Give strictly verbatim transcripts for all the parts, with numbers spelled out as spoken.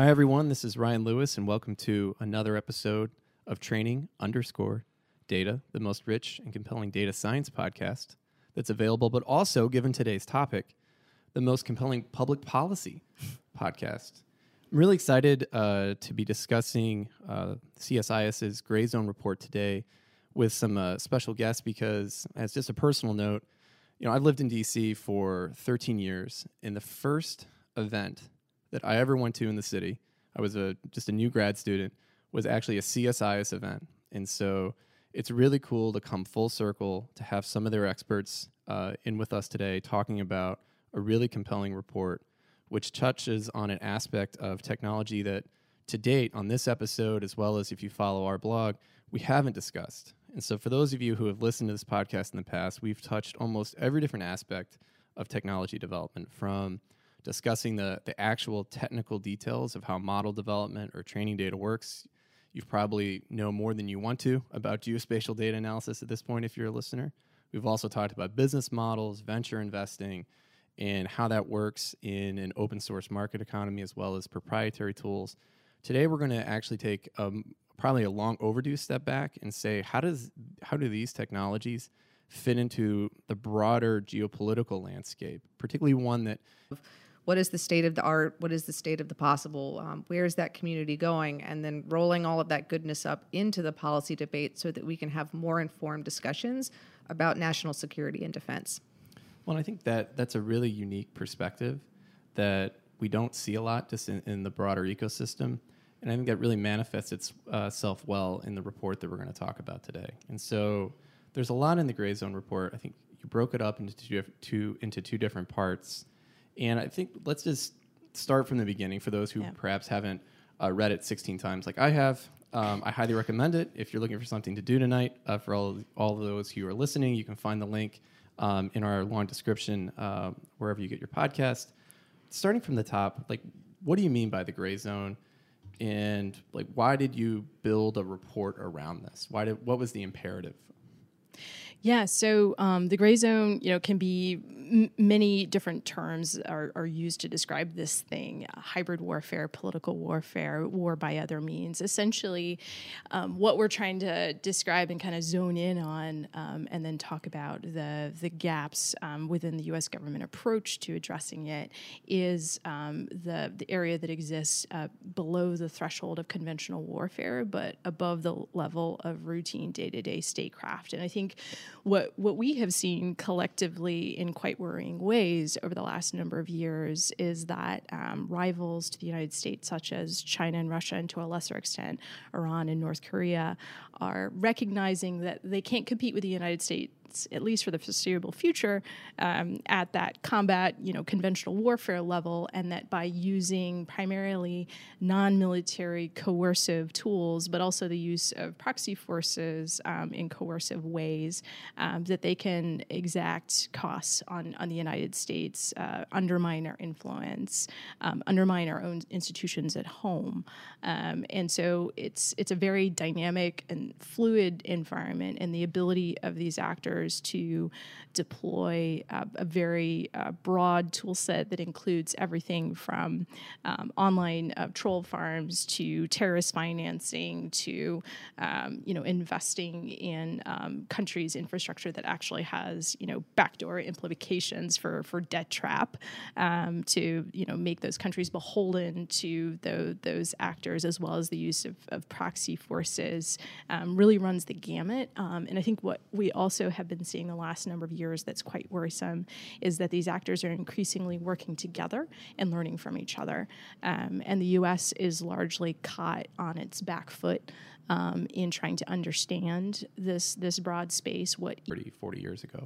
Hi, everyone. This is Ryan Lewis, and welcome to another episode of Training Underscore Data, the most rich and compelling data science podcast that's available, but also, given today's topic, the most compelling public policy podcast. I'm really excited uh, to be discussing uh, C S I S's Gray Zone Report today with some uh, special guests because, as just a personal note, you know, I've lived in D C for thirteen years, and the first event that I ever went to in the city, I was a just a new grad student, was actually a C S I S event. And so it's really cool to come full circle to have some of their experts uh, in with us today talking about a really compelling report, which touches on an aspect of technology that to date on this episode, as well as if you follow our blog, we haven't discussed. And so for those of you who have listened to this podcast in the past, we've touched almost every different aspect of technology development, from discussing the, the actual technical details of how model development or training data works. You probably know more than you want to about geospatial data analysis at this point if you're a listener. We've also talked about business models, venture investing, and how that works in an open source market economy as well as proprietary tools. Today, we're going to actually take um, probably a long overdue step back and say, how does how do these technologies fit into the broader geopolitical landscape, particularly one that... What is the state of the art? What is the state of the possible? Um, where is that community going? And then rolling all of that goodness up into the policy debate so that we can have more informed discussions about national security and defense. Well, I think that that's a really unique perspective that we don't see a lot just in, in the broader ecosystem. And I think that really manifests itself well in the report that we're going to talk about today. And so there's a lot in the Gray Zone report. I think you broke it up into two, two, into two different parts. And I think let's just start from the beginning for those who yeah. perhaps haven't uh, read it sixteen times like I have. Um, I highly recommend it. If you're looking for something to do tonight, uh, for all of, all of those who are listening, you can find the link um, in our long description uh, wherever you get your podcast. Starting from the top, like, what do you mean by the gray zone? And like, why did you build a report around this? Why did, what was the imperative? Yeah, so um, the gray zone, you know, can be m- many different terms are, are used to describe this thing: uh, hybrid warfare, political warfare, war by other means. Essentially, um, what we're trying to describe and kind of zone in on, um, and then talk about the the gaps um, within the U S government approach to addressing it, is um, the the area that exists uh, below the threshold of conventional warfare, but above the level of routine day-to-day statecraft. And I think What what we have seen collectively in quite worrying ways over the last number of years is that um, rivals to the United States, such as China and Russia, and to a lesser extent, Iran and North Korea, are recognizing that they can't compete with the United States, at least for the foreseeable future, um, at that combat, you know, conventional warfare level, and that by using primarily non-military coercive tools, but also the use of proxy forces um, in coercive ways, um, that they can exact costs on, on the United States, uh, undermine our influence, um, undermine our own institutions at home. Um, and so it's, it's a very dynamic and fluid environment, and the ability of these actors to deploy uh, a very uh, broad tool set that includes everything from um, online uh, troll farms to terrorist financing to, um, you know, investing in um, countries' infrastructure that actually has, you know, backdoor implications for, for debt trap um, to, you know, make those countries beholden to the, those actors, as well as the use of, of proxy forces, um, really runs the gamut. Um, and I think what we also have been seeing the last number of years that's quite worrisome is that these actors are increasingly working together and learning from each other. Um, and the U S is largely caught on its back foot um, in trying to understand this this broad space. What thirty, forty years ago?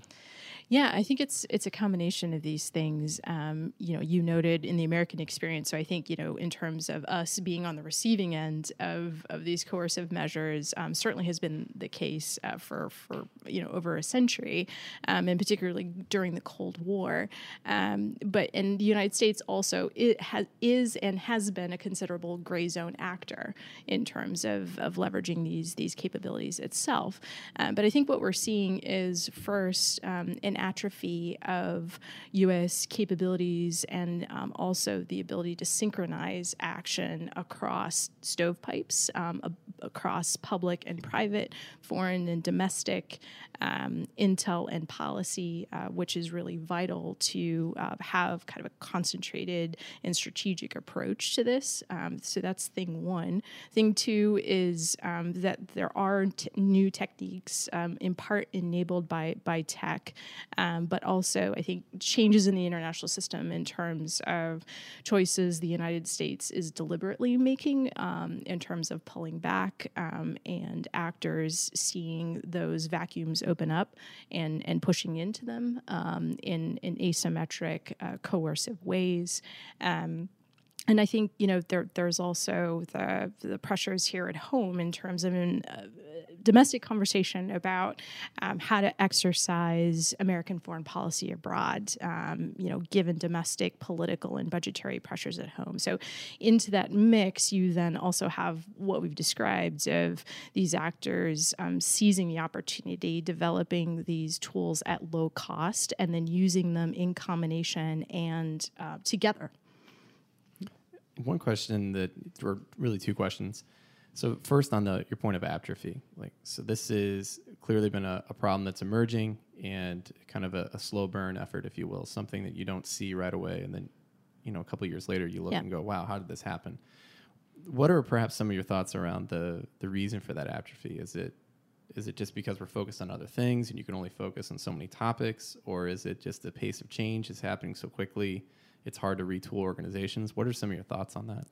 Yeah, I think it's it's a combination of these things. Um, you know, you noted in the American experience, so I think, you know, in terms of us being on the receiving end of, of these coercive measures, um, certainly has been the case uh, for, for, you know, over a century, um, and particularly during the Cold War. Um, but in the United States also, it has, is and has been a considerable gray zone actor in terms of, of leveraging leveraging these these capabilities itself. Um, but I think what we're seeing is first um, an atrophy of U S capabilities and um, also the ability to synchronize action across stovepipes, um, ab- across public and private, foreign and domestic um, intel and policy, uh, which is really vital to uh, have kind of a concentrated and strategic approach to this. Um, so that's thing one. Thing two is um, that there are t- new techniques um, in part enabled by, by tech, um, but also I think changes in the international system in terms of choices the United States is deliberately making um, in terms of pulling back um, and actors seeing those vacuums open up and, and pushing into them um, in, in asymmetric, uh, coercive ways. Um, And I think, you know, there, there's also the the pressures here at home in terms of an, uh, domestic conversation about um, how to exercise American foreign policy abroad, um, you know, given domestic political and budgetary pressures at home. So into that mix, you then also have what we've described of these actors um, seizing the opportunity, developing these tools at low cost, and then using them in combination and uh, together. One question that, or really two questions. So first on the your point of atrophy, like, so this is clearly been a, a problem that's emerging and kind of a, a slow burn effort, if you will, something that you don't see right away. And then, you know, a couple of years later you look yeah. and go, wow, how did this happen? What are perhaps some of your thoughts around the, the reason for that atrophy? Is it, is it just because we're focused on other things and you can only focus on so many topics, or is it just the pace of change is happening so quickly it's hard to retool organizations? What are some of your thoughts on that?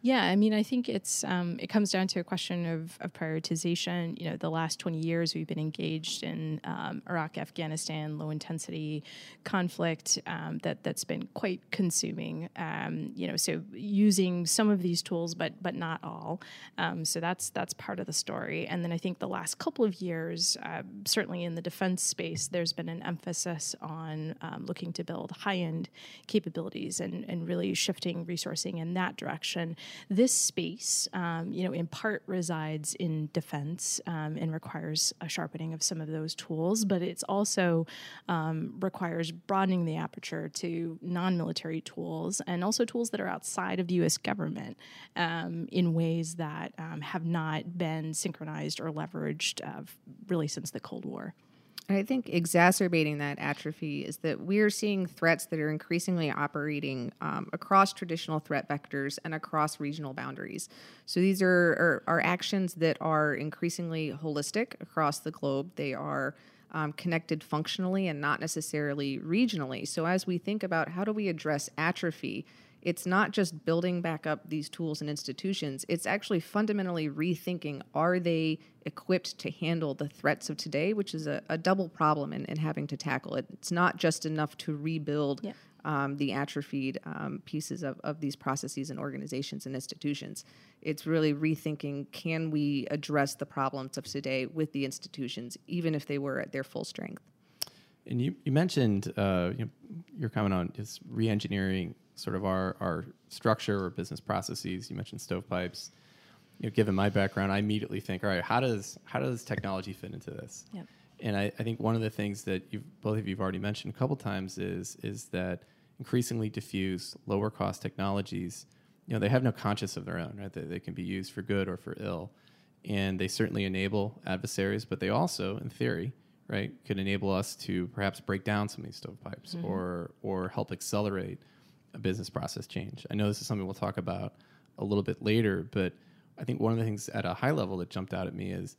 Yeah, I mean, I think it's um, it comes down to a question of, of prioritization. You know, the last twenty years we've been engaged in um, Iraq, Afghanistan, low-intensity conflict um, that, that's been quite consuming. Um, you know, so using some of these tools, but but not all. Um, so that's that's part of the story. And then I think the last couple of years, uh, certainly in the defense space, there's been an emphasis on um, looking to build high-end capabilities. And, and really shifting resourcing in that direction. This space, um, you know, in part resides in defense um, and requires a sharpening of some of those tools, but it's also um, requires broadening the aperture to non-military tools and also tools that are outside of the U S government um, in ways that um, have not been synchronized or leveraged uh, really since the Cold War. I think exacerbating that atrophy is that we're seeing threats that are increasingly operating um, across traditional threat vectors and across regional boundaries. So these are, are, are actions that are increasingly holistic across the globe. They are um, connected functionally and not necessarily regionally. So as we think about how do we address atrophy, it's not just building back up these tools and institutions. It's actually fundamentally rethinking, are they equipped to handle the threats of today, which is a, a double problem in, in having to tackle it. It's not just enough to rebuild yeah. um, the atrophied um, pieces of, of these processes and organizations and institutions. It's really rethinking, can we address the problems of today with the institutions, even if they were at their full strength? And you, you mentioned uh, you know, your comment on is re-engineering sort of our, our structure or business processes. You mentioned stovepipes. You know, given my background, I immediately think, all right, how does how does technology fit into this? Yep. And I, I think one of the things that you've, both of you have already mentioned a couple times is is that increasingly diffuse, lower cost technologies, you know, they have no conscience of their own, right? They, they can be used for good or for ill, and they certainly enable adversaries, but they also, in theory, right, could enable us to perhaps break down some of these stovepipes mm-hmm. or or help accelerate a business process change. I know this is something we'll talk about a little bit later, but I think one of the things at a high level that jumped out at me is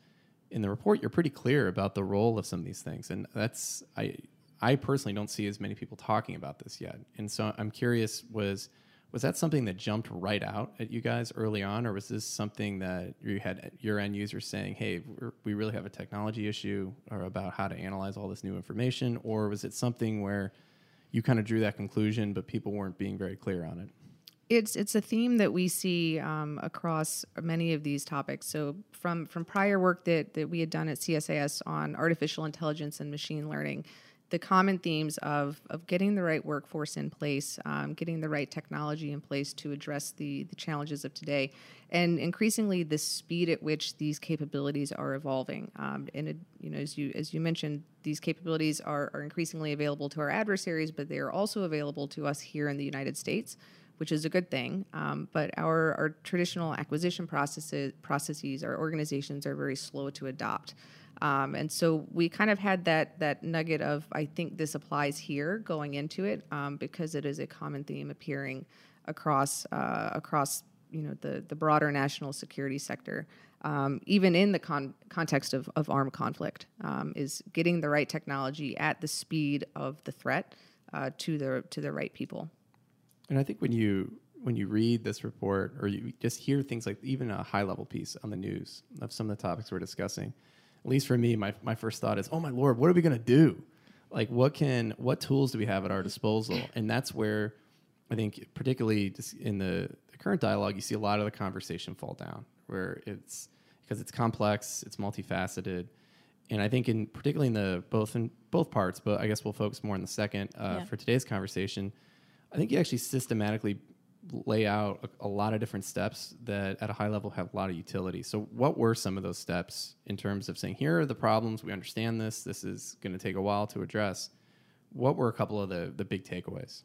in the report, you're pretty clear about the role of some of these things. And that's, I I personally don't see as many people talking about this yet. And so I'm curious, was was that something that jumped right out at you guys early on? Or was this something that you had your end users saying, hey, we're, we really have a technology issue or about how to analyze all this new information? Or was it something where you kind of drew that conclusion, but people weren't being very clear on it? It's it's a theme that we see um, across many of these topics. So from, from prior work that, that we had done at C S I S on artificial intelligence and machine learning, the common themes of, of getting the right workforce in place, um, getting the right technology in place to address the, the challenges of today, and increasingly the speed at which these capabilities are evolving. Um, and it, you know, as you as you mentioned, these capabilities are, are increasingly available to our adversaries, but they are also available to us here in the United States, which is a good thing. Um, but our, our traditional acquisition processes, processes, our organizations are very slow to adopt. Um, and so we kind of had that that nugget of, I think this applies here going into it, um, because it is a common theme appearing across uh, across you know the the broader national security sector, um, even in the con- context of, of armed conflict, um, is getting the right technology at the speed of the threat uh, to the to the right people. And I think when you when you read this report, or you just hear things like even a high level piece on the news of some of the topics we're discussing, at least for me, my my first thought is, oh my Lord, what are we going to do? Like, what can, what tools do we have at our disposal? And that's where I think, particularly just in the, the current dialogue, you see a lot of the conversation fall down, where it's, because it's complex, it's multifaceted. And I think in, particularly in the, both in both parts, but I guess we'll focus more on the second uh, yeah. for today's conversation, I think you actually systematically lay out a, a lot of different steps that at a high level have a lot of utility. So what were some of those steps in terms of saying, here are the problems, we understand this, this is going to take a while to address. What were a couple of the, the big takeaways?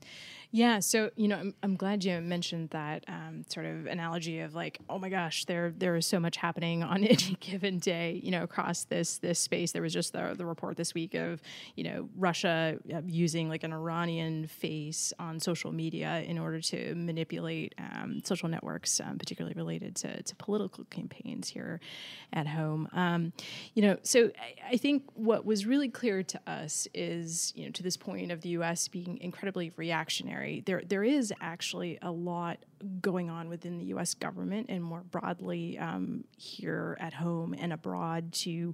Yeah, so, you know, I'm, I'm glad you mentioned that um, sort of analogy of like, oh my gosh, there there is so much happening on any given day, you know, across this this space. There was just the, the report this week of, you know, Russia using like an Iranian face on social media in order to manipulate um, social networks, um, particularly related to, to political campaigns here at home. Um, you know, so I, I think what was really clear to us is, you know, to this point of the U S being incredibly reactionary, there there is actually a lot going on within the U S government and more broadly um, here at home and abroad to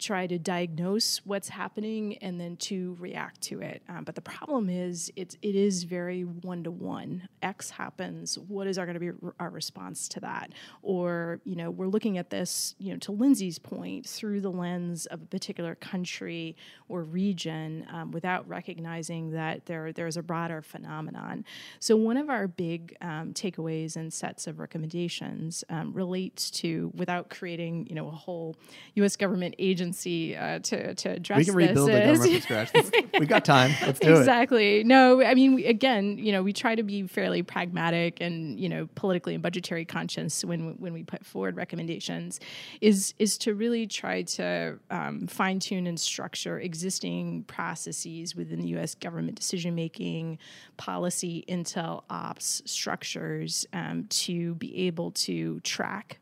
try to diagnose what's happening and then to react to it. Um, but the problem is it's, it is very one-to-one. X happens. What is our going to be re- our response to that? Or, you know, we're looking at this, you know, to Lindsay's point, through the lens of a particular country or region um, without recognizing that there there's a broader phenomenon. So one of our big um, takeaways and sets of recommendations um, relates to, without creating, you know, a whole U S government agency uh, to, to address this. We can rebuild the government from scratch. Let's, we got time. Let's do exactly. it. Exactly. No, I mean, we, again, you know, we try to be fairly pragmatic and, you know, politically and budgetary conscious when when we put forward recommendations is, is to really try to um, fine-tune and structure existing processes within the U S government decision-making, policy, intel, ops, structure, Um, to be able to track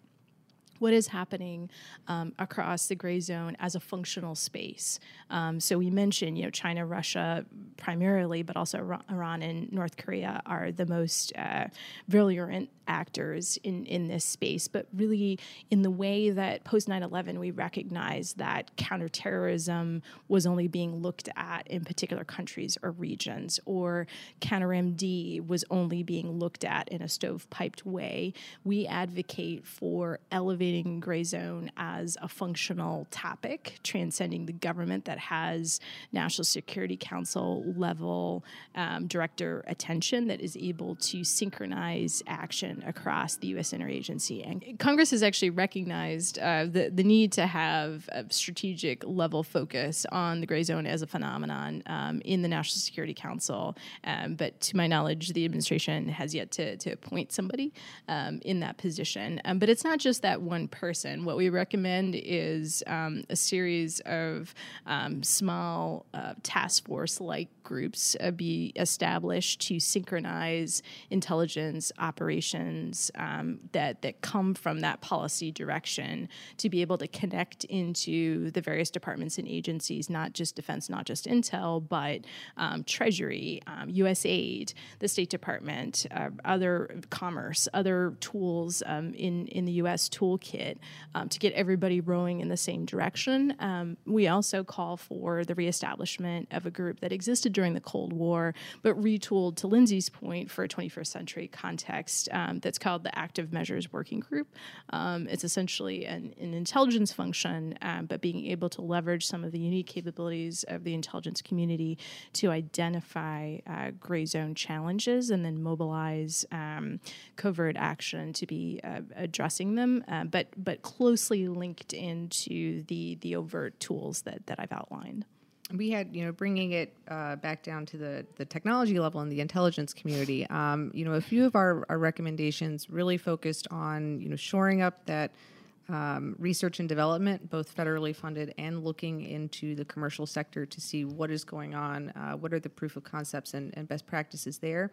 what is happening um, across the gray zone as a functional space. Um, so we mentioned, you know, China, Russia primarily, but also Iran and North Korea are the most uh, virulent actors in, in this space. But really, in the way that post nine eleven, we recognize that counterterrorism was only being looked at in particular countries or regions, or counter M D was only being looked at in a stovepiped way. We advocate for elevating gray zone as a functional topic, transcending the government that has National Security Council level um, director attention that is able to synchronize action across the U S interagency. And Congress has actually recognized uh, the, the need to have a strategic level focus on the gray zone as a phenomenon um, in the National Security Council. Um, but to my knowledge, the administration has yet to, to appoint somebody um, in that position. Um, but it's not just that one person. What we recommend is um, a series of um, small uh, task force-like groups uh, be established to synchronize intelligence operations um, that, that come from that policy direction to be able to connect into the various departments and agencies, not just defense, not just intel, but um, Treasury, um, U S A I D, the State Department, uh, other commerce, other tools um, in, in the U S toolkit toolkit um, to get everybody rowing in the same direction. Um, we also call for the reestablishment of a group that existed during the Cold War, but retooled, to Lindsay's point, for a twenty-first century context um, that's called the Active Measures Working Group. Um, it's essentially an, an intelligence function, um, but being able to leverage some of the unique capabilities of the intelligence community to identify uh, gray zone challenges and then mobilize um, covert action to be uh, addressing them, uh, but but closely linked into the the overt tools that that I've outlined. We had, you know, bringing it uh, back down to the, the technology level and the intelligence community, um, you know, a few of our, our recommendations really focused on, you know, shoring up that um, research and development, both federally funded and looking into the commercial sector to see what is going on, uh, what are the proof of concepts and, and best practices there.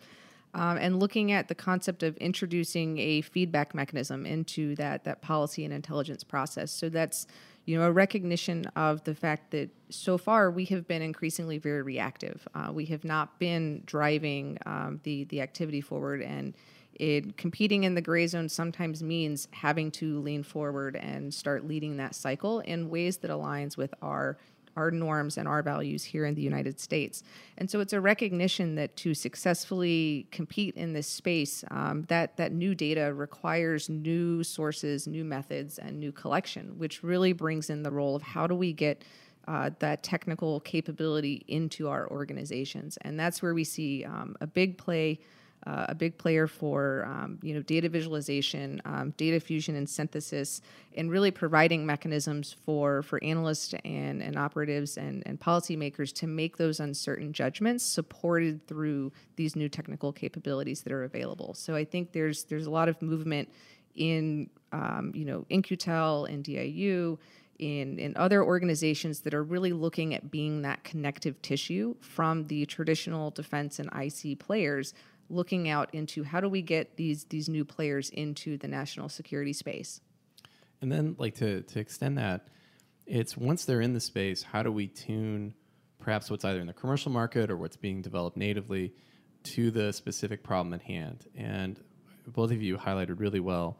Um, and looking at the concept of introducing a feedback mechanism into that that policy and intelligence process. So that's, you know, a recognition of the fact that so far we have been increasingly very reactive. Uh, we have not been driving um, the the activity forward, and it, competing in the gray zone sometimes means having to lean forward and start leading that cycle in ways that aligns with our our norms and our values here in the United States. And so it's a recognition that to successfully compete in this space, um, that, that new data requires new sources, new methods, and new collection, which really brings in the role of how do we get uh, that technical capability into our organizations. And that's where we see um, a big play, uh, a big player for um, you know, data visualization, um, data fusion and synthesis, and really providing mechanisms for, for analysts and, and operatives and, and policymakers to make those uncertain judgments supported through these new technical capabilities that are available. So I think there's there's a lot of movement in um, you know, In-Q-Tel and D I U, in, in other organizations that are really looking at being that connective tissue from the traditional defense and I C players, looking out into how do we get these these new players into the national security space. And then, like, to, to extend that, it's once they're in the space, how do we tune perhaps what's either in the commercial market or what's being developed natively to the specific problem at hand? And both of you highlighted really well,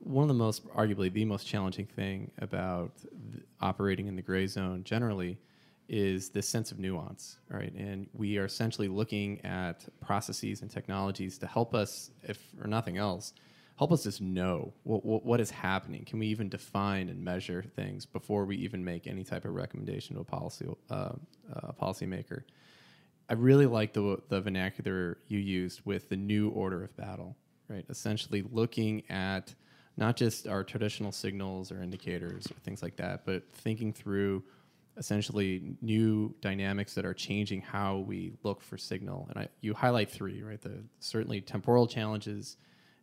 one of the most, arguably the most challenging thing about th- operating in the gray zone generally is this sense of nuance, right? And we are essentially looking at processes and technologies to help us, if or nothing else, help us just know what, what, what is happening. Can we even define and measure things before we even make any type of recommendation to a policy uh, a policymaker? I really like the the vernacular you used with the new order of battle, right? Essentially looking at not just our traditional signals or indicators or things like that, but thinking through essentially new dynamics that are changing how we look for signal. And I, you highlight three, right? The certainly temporal challenges,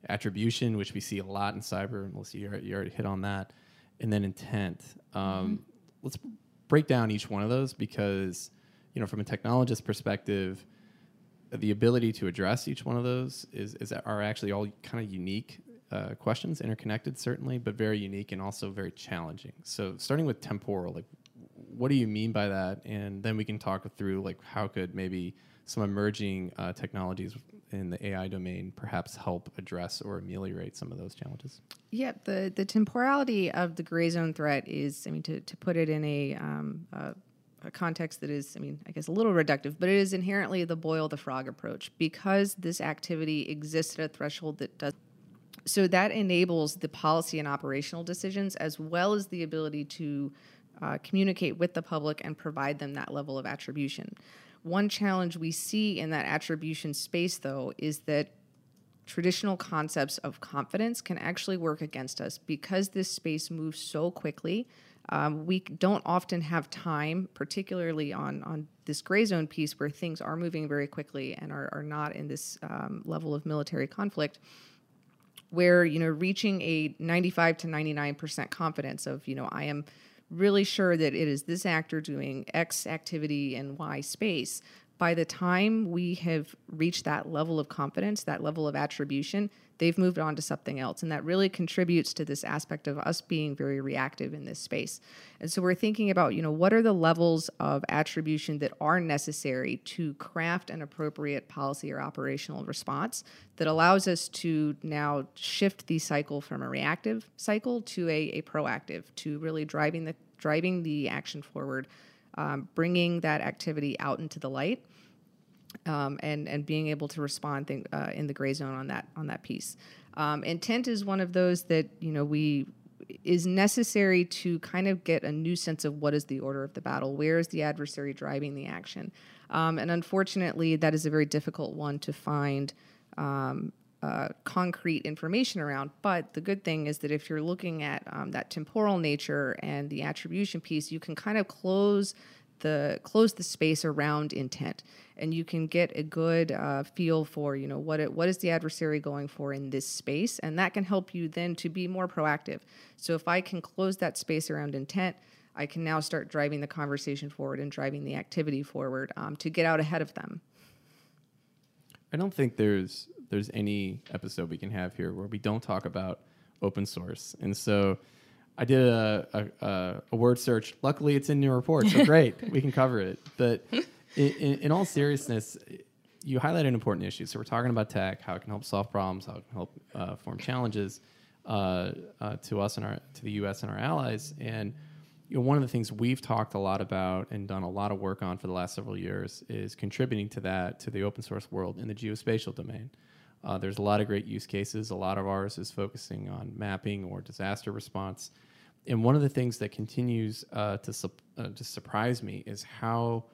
attribution, which we see a lot in cyber, and Melissa, you, you already hit on that, and then intent. Um, mm-hmm. Let's break down each one of those because, you know, from a technologist perspective, the ability to address each one of those is, is are actually all kind of unique uh, questions, interconnected certainly, but very unique and also very challenging. So starting with temporal, like, what do you mean by that? And then we can talk through, like, how could maybe some emerging uh, technologies in the A I domain perhaps help address or ameliorate some of those challenges? Yeah, the, the temporality of the gray zone threat is, I mean, to, to put it in a, um, uh, a context that is, I mean, I guess a little reductive, but it is inherently the boil the frog approach, because this activity exists at a threshold that does. So that enables the policy and operational decisions, as well as the ability to Uh, communicate with the public and provide them that level of attribution. One challenge we see in that attribution space, though, is that traditional concepts of confidence can actually work against us because this space moves so quickly. Um, we don't often have time, particularly on, on this gray zone piece where things are moving very quickly and are, are not in this um, level of military conflict, where, you know, reaching a ninety-five to ninety-nine percent confidence of, you know, I am really sure that it is this actor doing X activity in Y space, by the time we have reached that level of confidence, that level of attribution, they've moved on to something else. And that really contributes to this aspect of us being very reactive in this space. And so we're thinking about, you know, what are the levels of attribution that are necessary to craft an appropriate policy or operational response that allows us to now shift the cycle from a reactive cycle to a, a proactive, to really driving the, driving the action forward, um, bringing that activity out into the light. Um, and, and being able to respond thing, uh, in the gray zone on that on that piece. Um, intent is one of those that, you know, we is necessary to kind of get a new sense of what is the order of the battle, where is the adversary driving the action. Um, and unfortunately, that is a very difficult one to find um, uh, concrete information around. But the good thing is that if you're looking at um, that temporal nature and the attribution piece, you can kind of close the close the space around intent, and you can get a good uh, feel for, you know, what it, what is the adversary going for in this space, and that can help you then to be more proactive. So if I can close that space around intent, I can now start driving the conversation forward and driving the activity forward um, to get out ahead of them. I don't think there's there's any episode we can have here where we don't talk about open source, and so I did a, a, a word search. Luckily, it's in your report, so great. We can cover it. But in, in all seriousness, you highlight an important issue. So we're talking about tech, how it can help solve problems, how it can help uh, form challenges uh, uh, to us and our to the U S and our allies. And you know, one of the things we've talked a lot about and done a lot of work on for the last several years is contributing to that, to the open source world in the geospatial domain. Uh, there's a lot of great use cases. A lot of ours is focusing on mapping or disaster response. And one of the things that continues uh, to, su- uh, to surprise me is how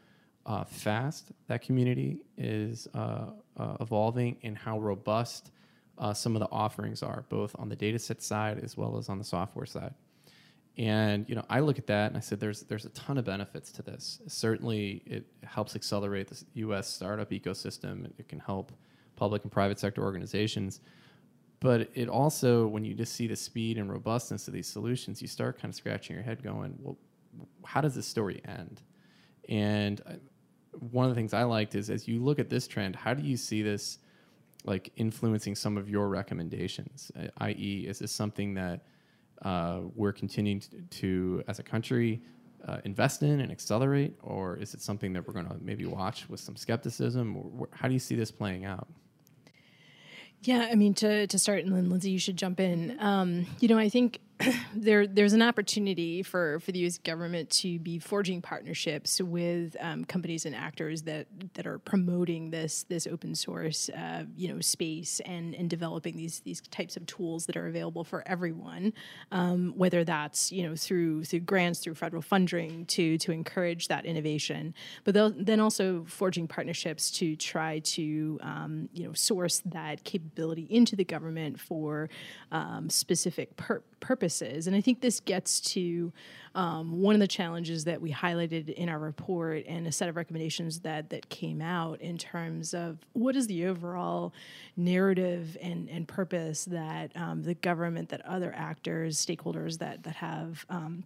uh, fast that community is uh, uh, evolving and how robust uh, some of the offerings are, both on the data set side as well as on the software side. And you know, I look at that and I said, there's there's a ton of benefits to this. Certainly, it helps accelerate the U S startup ecosystem. It can help public and private sector organizations. But it also, when you just see the speed and robustness of these solutions, you start kind of scratching your head going, well, how does this story end? And one of the things I liked is, as you look at this trend, how do you see this like influencing some of your recommendations? that is, is this something that uh, we're continuing to, to as a country, uh, invest in and accelerate? Or is it something that we're going to maybe watch with some skepticism? Or how do you see this playing out? Yeah, I mean, to, to start, and then Lindsay, you should jump in. Um, you know, I think there there's an opportunity for, for the U S government to be forging partnerships with um, companies and actors that that are promoting this this open source, uh, you know, space and, and developing these these types of tools that are available for everyone, um, whether that's, you know, through through grants, through federal funding to to encourage that innovation, but then also forging partnerships to try to um, you know source that capability into the government for um, specific pur- purposes. And I think this gets to um, one of the challenges that we highlighted in our report and a set of recommendations that that came out in terms of what is the overall narrative and, and purpose that um, the government, that other actors, stakeholders that, that have um,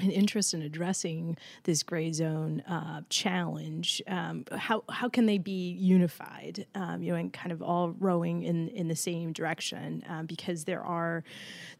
an interest in addressing this gray zone uh, challenge, um, how how can they be unified, um, you know, and kind of all rowing in, in the same direction? Um, because there are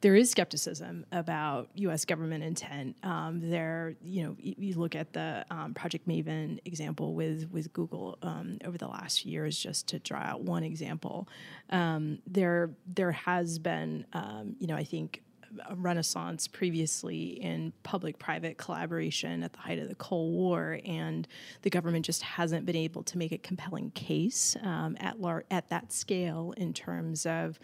there is skepticism about U S government intent. Um, there, you know, you, you look at the um, Project Maven example with with Google um, over the last years, just to draw out one example. Um, there there has been, um, you know, I think. a renaissance previously in public-private collaboration at the height of the Cold War, and the government just hasn't been able to make a compelling case um, at lar- at that scale in terms of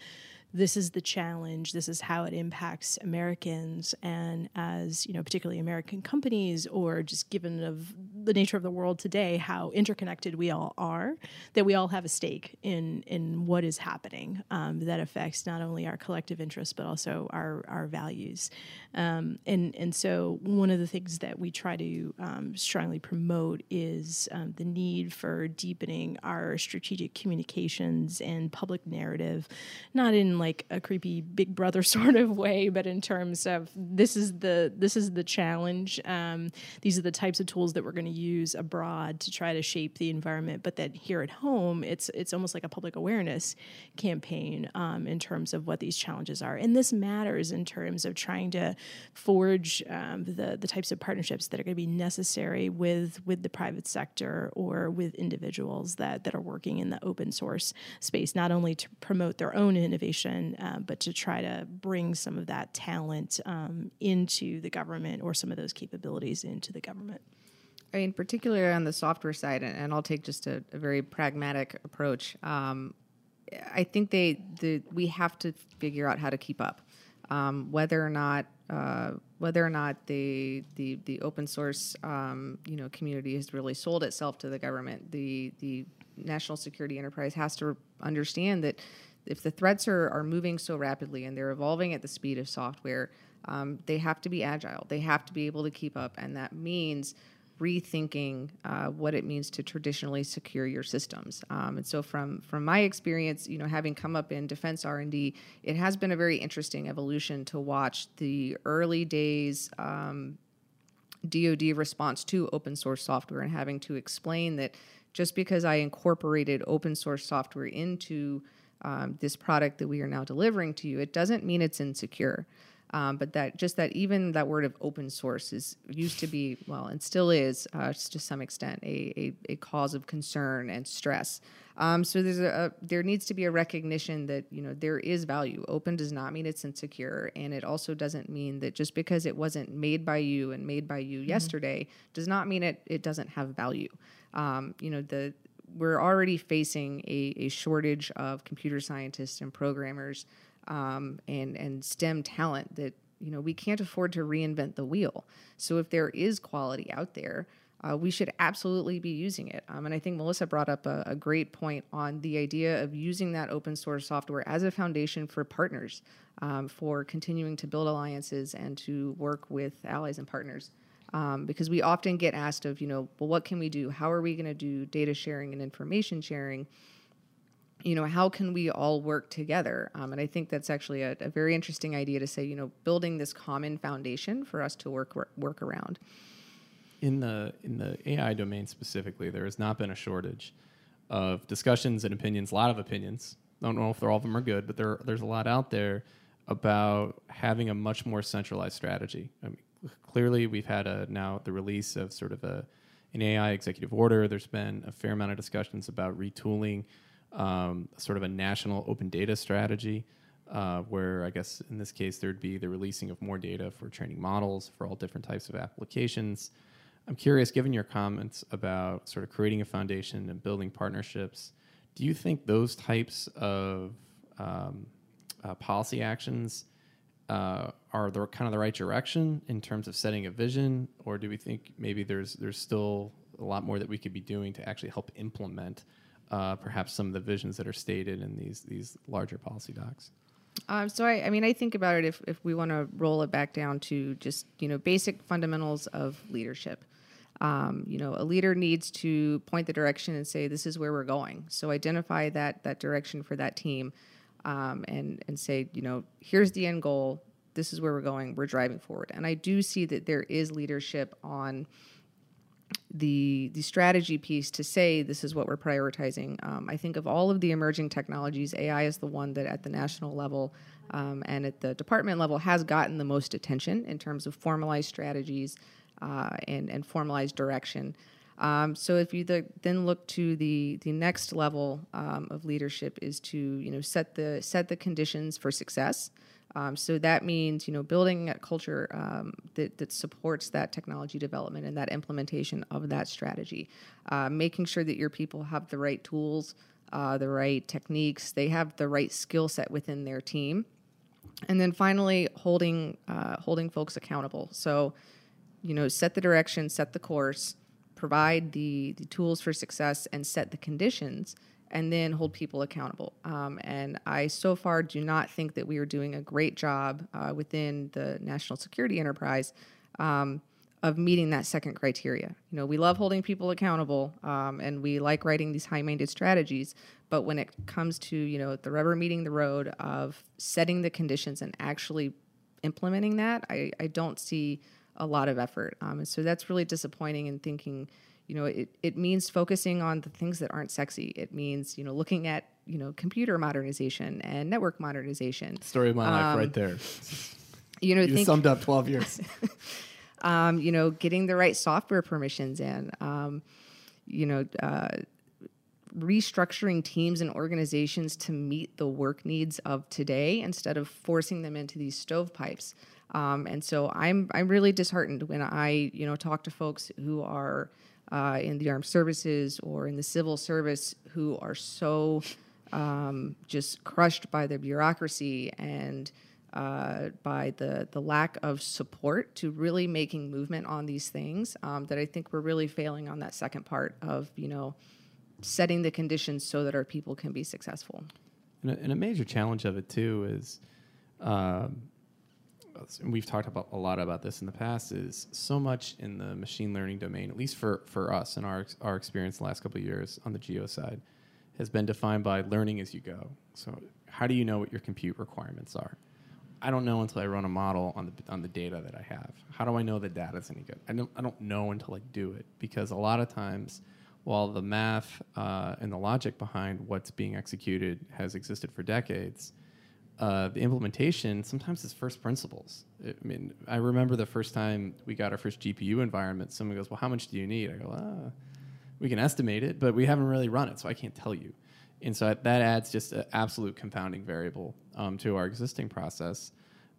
this is the challenge, this is how it impacts Americans, and as, you know, particularly American companies, or just given of the nature of the world today, how interconnected we all are, that we all have a stake in in what is happening um, that affects not only our collective interests, but also our, our values. Um, and, and so one of the things that we try to um, strongly promote is um, the need for deepening our strategic communications and public narrative, not in like like a creepy big brother sort of way, but in terms of this is the this is the challenge. Um, these are the types of tools that we're going to use abroad to try to shape the environment, but that here at home, it's it's almost like a public awareness campaign um, in terms of what these challenges are. And this matters in terms of trying to forge um, the, the types of partnerships that are going to be necessary with, with the private sector or with individuals that, that are working in the open source space, not only to promote their own innovation, uh, but to try to bring some of that talent um, into the government or some of those capabilities into the government. I mean, particularly on the software side, and I'll take just a, a very pragmatic approach. Um, I think they the we have to figure out how to keep up, um, whether or not uh, whether or not the the the open source um, you know community has really sold itself to the government. The the national security enterprise has to understand that if the threats are, are moving so rapidly and they're evolving at the speed of software, um, they have to be agile. They have to be able to keep up, and that means rethinking uh, what it means to traditionally secure your systems. Um, and so from from my experience, you know, having come up in defense R and D, it has been a very interesting evolution to watch the early days um, D O D response to open source software and having to explain that just because I incorporated open source software into um, this product that we are now delivering to you, it doesn't mean it's insecure. Um, but that just that even that word of open source is used to be, well, and still is uh, to some extent a, a, a cause of concern and stress. Um, so there's a, a there needs to be a recognition that, you know, there is value. Open does not mean it's insecure. And it also doesn't mean that just because it wasn't made by you and made by you mm-hmm. yesterday does not mean it, it doesn't have value. Um, you know, the we're already facing a, a shortage of computer scientists and programmers Um, and, and STEM talent that, you know, we can't afford to reinvent the wheel. So if there is quality out there, uh, we should absolutely be using it. Um, and I think Melissa brought up a, a great point on the idea of using that open source software as a foundation for partners, um, for continuing to build alliances and to work with allies and partners. Um, because we often get asked of, you know, well, what can we do? How are we going to do data sharing and information sharing? You know, how can we all work together? Um, and I think that's actually a, a very interesting idea to say, you know, building this common foundation for us to work work, work around. In the, in the A I domain specifically, there has not been a shortage of discussions and opinions, a lot of opinions. I don't know if all of them are good, but there there's a lot out there about having a much more centralized strategy. I mean, clearly, we've had a now the release of sort of a an A I executive order. There's been a fair amount of discussions about retooling Um, sort of a national open data strategy uh, where I guess in this case there'd be the releasing of more data for training models for all different types of applications. I'm curious, given your comments about sort of creating a foundation and building partnerships, do you think those types of um, uh, policy actions uh, are the kind of the right direction in terms of setting a vision, or do we think maybe there's there's still a lot more that we could be doing to actually help implement Uh, perhaps some of the visions that are stated in these these larger policy docs? Um, so, I, I mean, I think about it if, if we want to roll it back down to just, you know, basic fundamentals of leadership. Um, you know, a leader needs to point the direction and say, this is where we're going. So identify that that direction for that team um, and, and say, you know, here's the end goal. This is where we're going. We're driving forward. And I do see that there is leadership on the the strategy piece to say this is what we're prioritizing. Um, I think of all of the emerging technologies, A I is the one that at the national level um, and at the department level has gotten the most attention in terms of formalized strategies uh, and, and formalized direction. Um, so if you the, then look to the the next level um, of leadership is to, you know, set the set the conditions for success. Um, so that means, you know, building a culture um, that, that supports that technology development and that implementation of that strategy, uh, making sure that your people have the right tools, uh, the right techniques, they have the right skill set within their team, and then finally holding uh, holding folks accountable. So, you know, set the direction, set the course, provide the, the tools for success, and set the conditions, and then hold people accountable. Um, and I so far do not think that we are doing a great job uh, within the national security enterprise um, of meeting that second criteria. You know, we love holding people accountable um, and we like writing these high-minded strategies, but when it comes to, you know, the rubber meeting the road of setting the conditions and actually implementing that, I, I don't see a lot of effort. Um, and so that's really disappointing, and thinking, you know, it, it means focusing on the things that aren't sexy. It means, you know, looking at, you know, computer modernization and network modernization. Story of my um, life right there. You know, you think, summed up twelve years. um, you know, getting the right software permissions in, um, you know, uh, restructuring teams and organizations to meet the work needs of today instead of forcing them into these stovepipes. Um, and so I'm I'm really disheartened when I, you know, talk to folks who are uh, in the armed services or in the civil service who are so um, just crushed by the bureaucracy and uh, by the, the lack of support to really making movement on these things, um, that I think we're really failing on that second part of, you know, setting the conditions so that our people can be successful. And a, and a major challenge of it, too, is... Um, and we've talked about a lot about this in the past, is so much in the machine learning domain, at least for, for us and our our experience the last couple of years on the geo side, has been defined by learning as you go. So how do you know what your compute requirements are? I don't know until I run a model on the on the data that I have. How do I know the data's any good? I don't I don't know until I do it, because a lot of times, while the math uh, and the logic behind what's being executed has existed for decades, Uh, the implementation sometimes is first principles. I mean, I remember the first time we got our first G P U environment, someone goes, well, how much do you need? I go, ah, we can estimate it, but we haven't really run it, so I can't tell you. And so that adds just an absolute confounding variable um, to our existing process,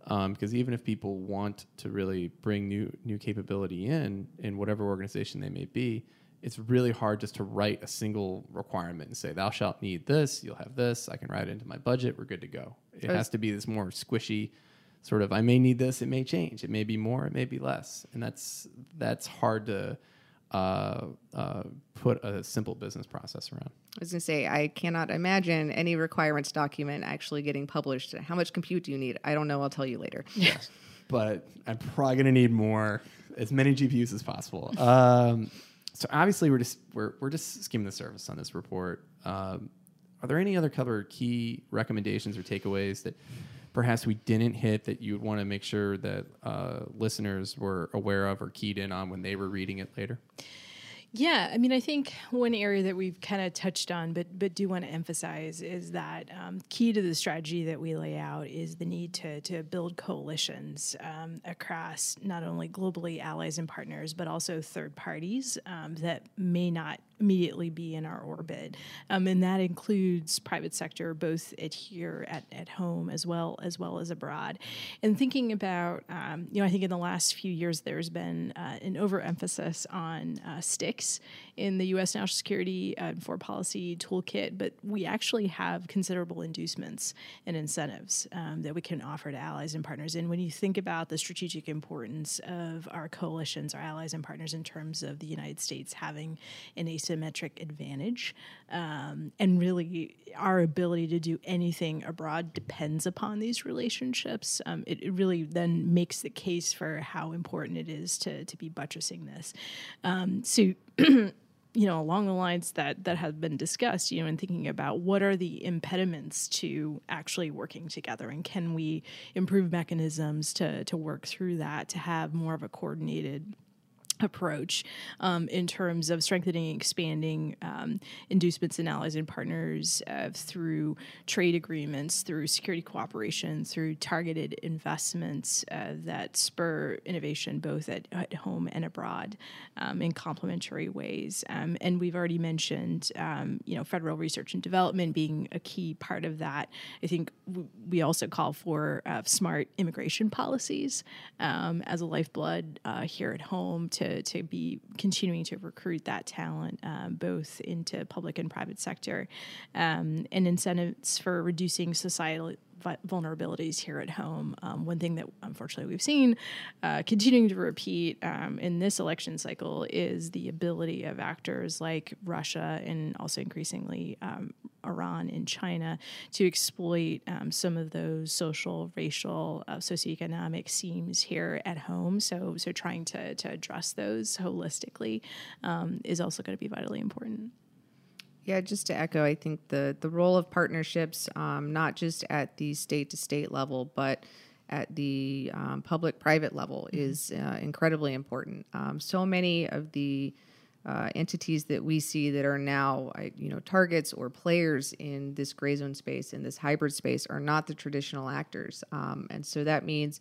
because um, even if people want to really bring new new capability in, in whatever organization they may be, it's really hard just to write a single requirement and say, thou shalt need this, you'll have this, I can write it into my budget, we're good to go. It has to be this more squishy sort of, I may need this, it may change, it may be more, it may be less. And that's that's hard to uh, uh, put a simple business process around. I was going to say, I cannot imagine any requirements document actually getting published. How much compute do you need? I don't know, I'll tell you later. Yeah, but I'm probably going to need more, as many G P Us as possible. Um So obviously we're just we're we're just skimming the surface on this report. Um, are there any other cover key recommendations or takeaways that perhaps we didn't hit that you would want to make sure that uh, listeners were aware of or keyed in on when they were reading it later? Yeah, I mean, I think one area that we've kind of touched on, but but do want to emphasize, is that um, key to the strategy that we lay out is the need to to build coalitions um, across not only globally allies and partners, but also third parties um, that may not immediately be in our orbit. Um, and that includes private sector, both at here at, at home as well as well as abroad. And thinking about, um, you know, I think in the last few years, there's been uh, an overemphasis on uh, sticks in the U S national security and uh, foreign policy toolkit, but we actually have considerable inducements and incentives um, that we can offer to allies and partners. And when you think about the strategic importance of our coalitions, our allies and partners, in terms of the United States having an asymmetric advantage, um, and really our ability to do anything abroad depends upon these relationships, um, it, it really then makes the case for how important it is to, to be buttressing this. Um, so you know, along the lines that, that have been discussed, you know, and thinking about what are the impediments to actually working together, and can we improve mechanisms to, to work through that, to have more of a coordinated approach um, in terms of strengthening and expanding um, inducements and allies and partners uh, through trade agreements, through security cooperation, through targeted investments uh, that spur innovation both at, at home and abroad um, in complementary ways. Um, and we've already mentioned, um, you know, federal research and development being a key part of that. I think w- we also call for uh, smart immigration policies um, as a lifeblood uh, here at home to To, to be continuing to recruit that talent, um, both into public and private sector, um, and incentives for reducing societal vulnerabilities here at home. Um, one thing that unfortunately we've seen uh, continuing to repeat um, in this election cycle is the ability of actors like Russia and also increasingly um, Iran and China to exploit um, some of those social, racial, uh, socioeconomic seams here at home. So so trying to, to address those holistically um, is also going to be vitally important. Yeah, just to echo, I think the, the role of partnerships, um, not just at the state-to-state level, but at the um, public-private level mm-hmm. is uh, incredibly important. Um, so many of the uh, entities that we see that are now, you know, targets or players in this gray zone space, in this hybrid space, are not the traditional actors. Um, and so that means,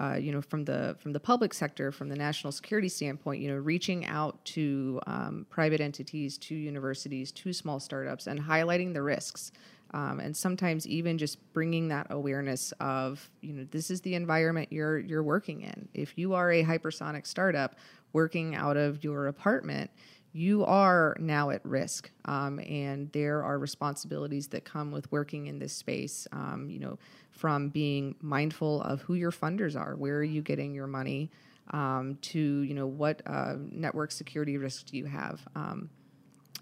uh, you know, from the from the public sector, from the national security standpoint, you know, reaching out to um, private entities, to universities, to small startups, and highlighting the risks. Um, and sometimes even just bringing that awareness of, you know, this is the environment you're you're working in. If you are a hypersonic startup working out of your apartment, you are now at risk. Um, and there are responsibilities that come with working in this space, um, you know, from being mindful of who your funders are, where are you getting your money, um, to, you know, what uh, network security risks do you have. Um,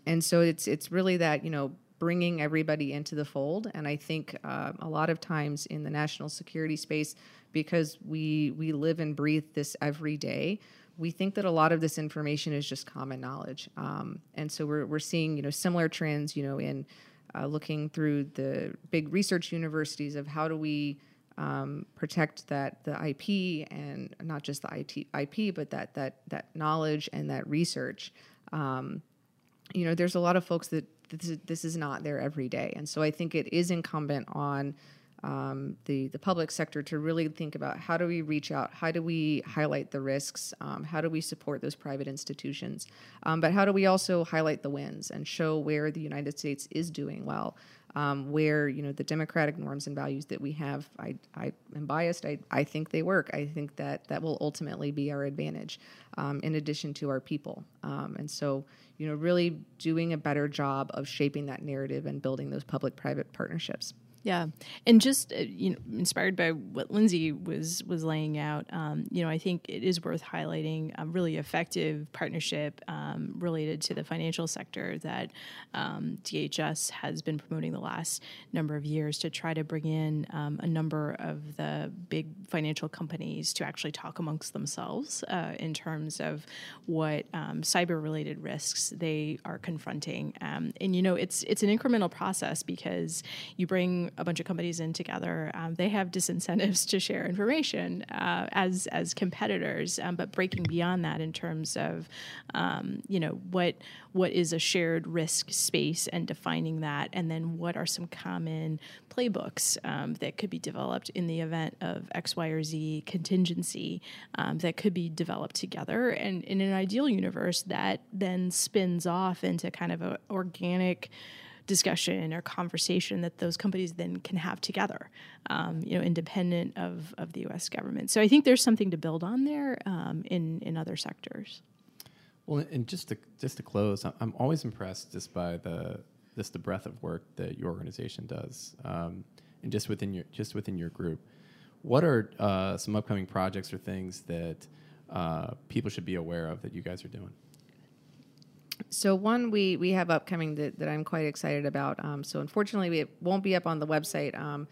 and so it's it's really that, you know, bringing everybody into the fold. And I think uh, a lot of times in the national security space, because we we live and breathe this every day, we think that a lot of this information is just common knowledge. Um, and so we're we're seeing, you know, similar trends, you know, in uh, looking through the big research universities of how do we um, protect that the I P, and not just the I T, I P, but that that that knowledge and that research. Um, you know, there's a lot of folks that This is, this is not there every day. And so I think it is incumbent on um, the, the public sector to really think about how do we reach out, how do we highlight the risks, um, how do we support those private institutions, um, but how do we also highlight the wins and show where the United States is doing well, um, where, you know, the democratic norms and values that we have, I, I am biased, I, I think they work. I think that that will ultimately be our advantage, um, in addition to our people. Um, and so, you know, really doing a better job of shaping that narrative and building those public-private partnerships. Yeah. And just, uh, you know, inspired by what Lindsay was was laying out, um, you know, I think it is worth highlighting a really effective partnership um, related to the financial sector that um, D H S has been promoting the last number of years to try to bring in um, a number of the big financial companies to actually talk amongst themselves uh, in terms of what um, cyber-related risks they are confronting. Um, and, you know, it's it's an incremental process because you bring a bunch of companies in together, um, they have disincentives to share information uh, as as competitors. Um, but breaking beyond that in terms of, um, you know, what what is a shared risk space and defining that, and then what are some common playbooks um, that could be developed in the event of X, Y, or Z contingency um, that could be developed together. And in an ideal universe, that then spins off into kind of an organic discussion or conversation that those companies then can have together, um, you know, independent of, of the U S government. So I think there's something to build on there um, in, in other sectors. Well, and just to just to close, I'm always impressed just by the just the breadth of work that your organization does, um, and just within your just within your group. What are uh, some upcoming projects or things that uh, people should be aware of that you guys are doing? So one we, we have upcoming that, that I'm quite excited about. Um, so unfortunately, we, it won't be up on the website, um,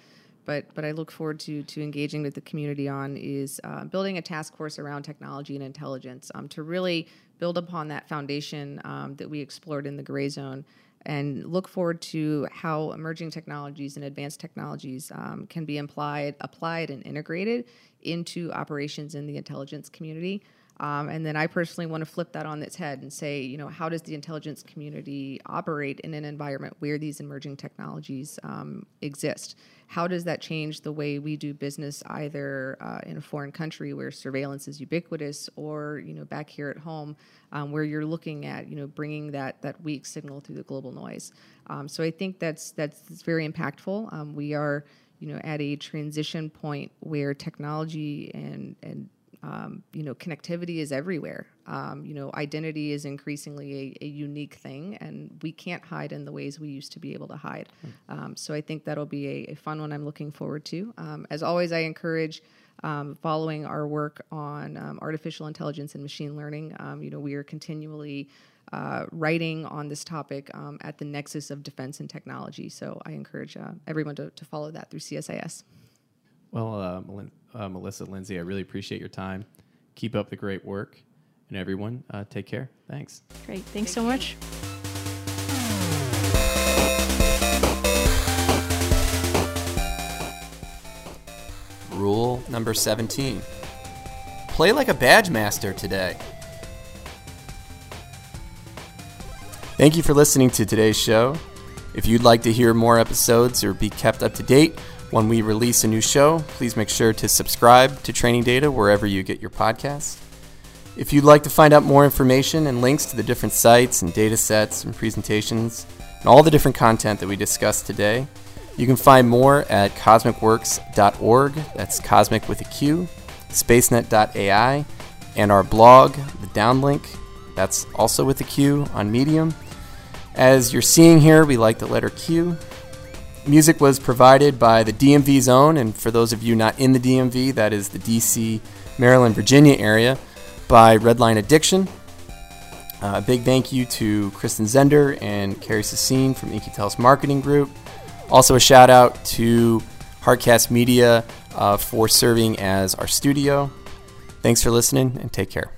but but I look forward to to engaging with the community on is uh, building a task force around technology and intelligence um, to really build upon that foundation um, that we explored in the Gray Zone, and look forward to how emerging technologies and advanced technologies um, can be implied, applied and integrated into operations in the intelligence community. Um, and then I personally want to flip that on its head and say, you know, how does the intelligence community operate in an environment where these emerging technologies um, exist? How does that change the way we do business, either uh, in a foreign country where surveillance is ubiquitous, or, you know, back here at home um, where you're looking at, you know, bringing that that weak signal through the global noise? Um, so I think that's that's, that's very impactful. Um, we are, you know, at a transition point where technology and and Um, you know, connectivity is everywhere. Um, you know, identity is increasingly a, a unique thing, and we can't hide in the ways we used to be able to hide. Um, so I think that'll be a, a fun one I'm looking forward to. Um, as always, I encourage um, following our work on um, artificial intelligence and machine learning. Um, you know, we are continually uh, writing on this topic um, at the nexus of defense and technology. So I encourage uh, everyone to, to follow that through C S I S. Well, uh, Melinda. Uh, Melissa, Lindsay, I really appreciate your time. Keep up the great work. And everyone, uh, take care. Thanks. Great. Thanks Thank so you. much. rule number seventeen. Play like a badge master today. Thank you for listening to today's show. If you'd like to hear more episodes or be kept up to date when we release a new show, please make sure to subscribe to Training Data wherever you get your podcasts. If you'd like to find out more information and links to the different sites and data sets and presentations and all the different content that we discussed today, you can find more at Cosmic Works dot org, that's Cosmic with a Q, Spacenet dot A I, and our blog, The Downlink, that's also with a Q, on Medium. As you're seeing here, we like the letter Q. Music was provided by the D M V zone, and for those of you not in the D M V, that is the D C, Maryland, Virginia area, by Redline Addiction. A uh, big thank you to Kristen Zender and Carrie Sassine from In Q Tel's marketing group. Also a shout out to Hardcast Media uh, for serving as our studio. Thanks for listening and take care.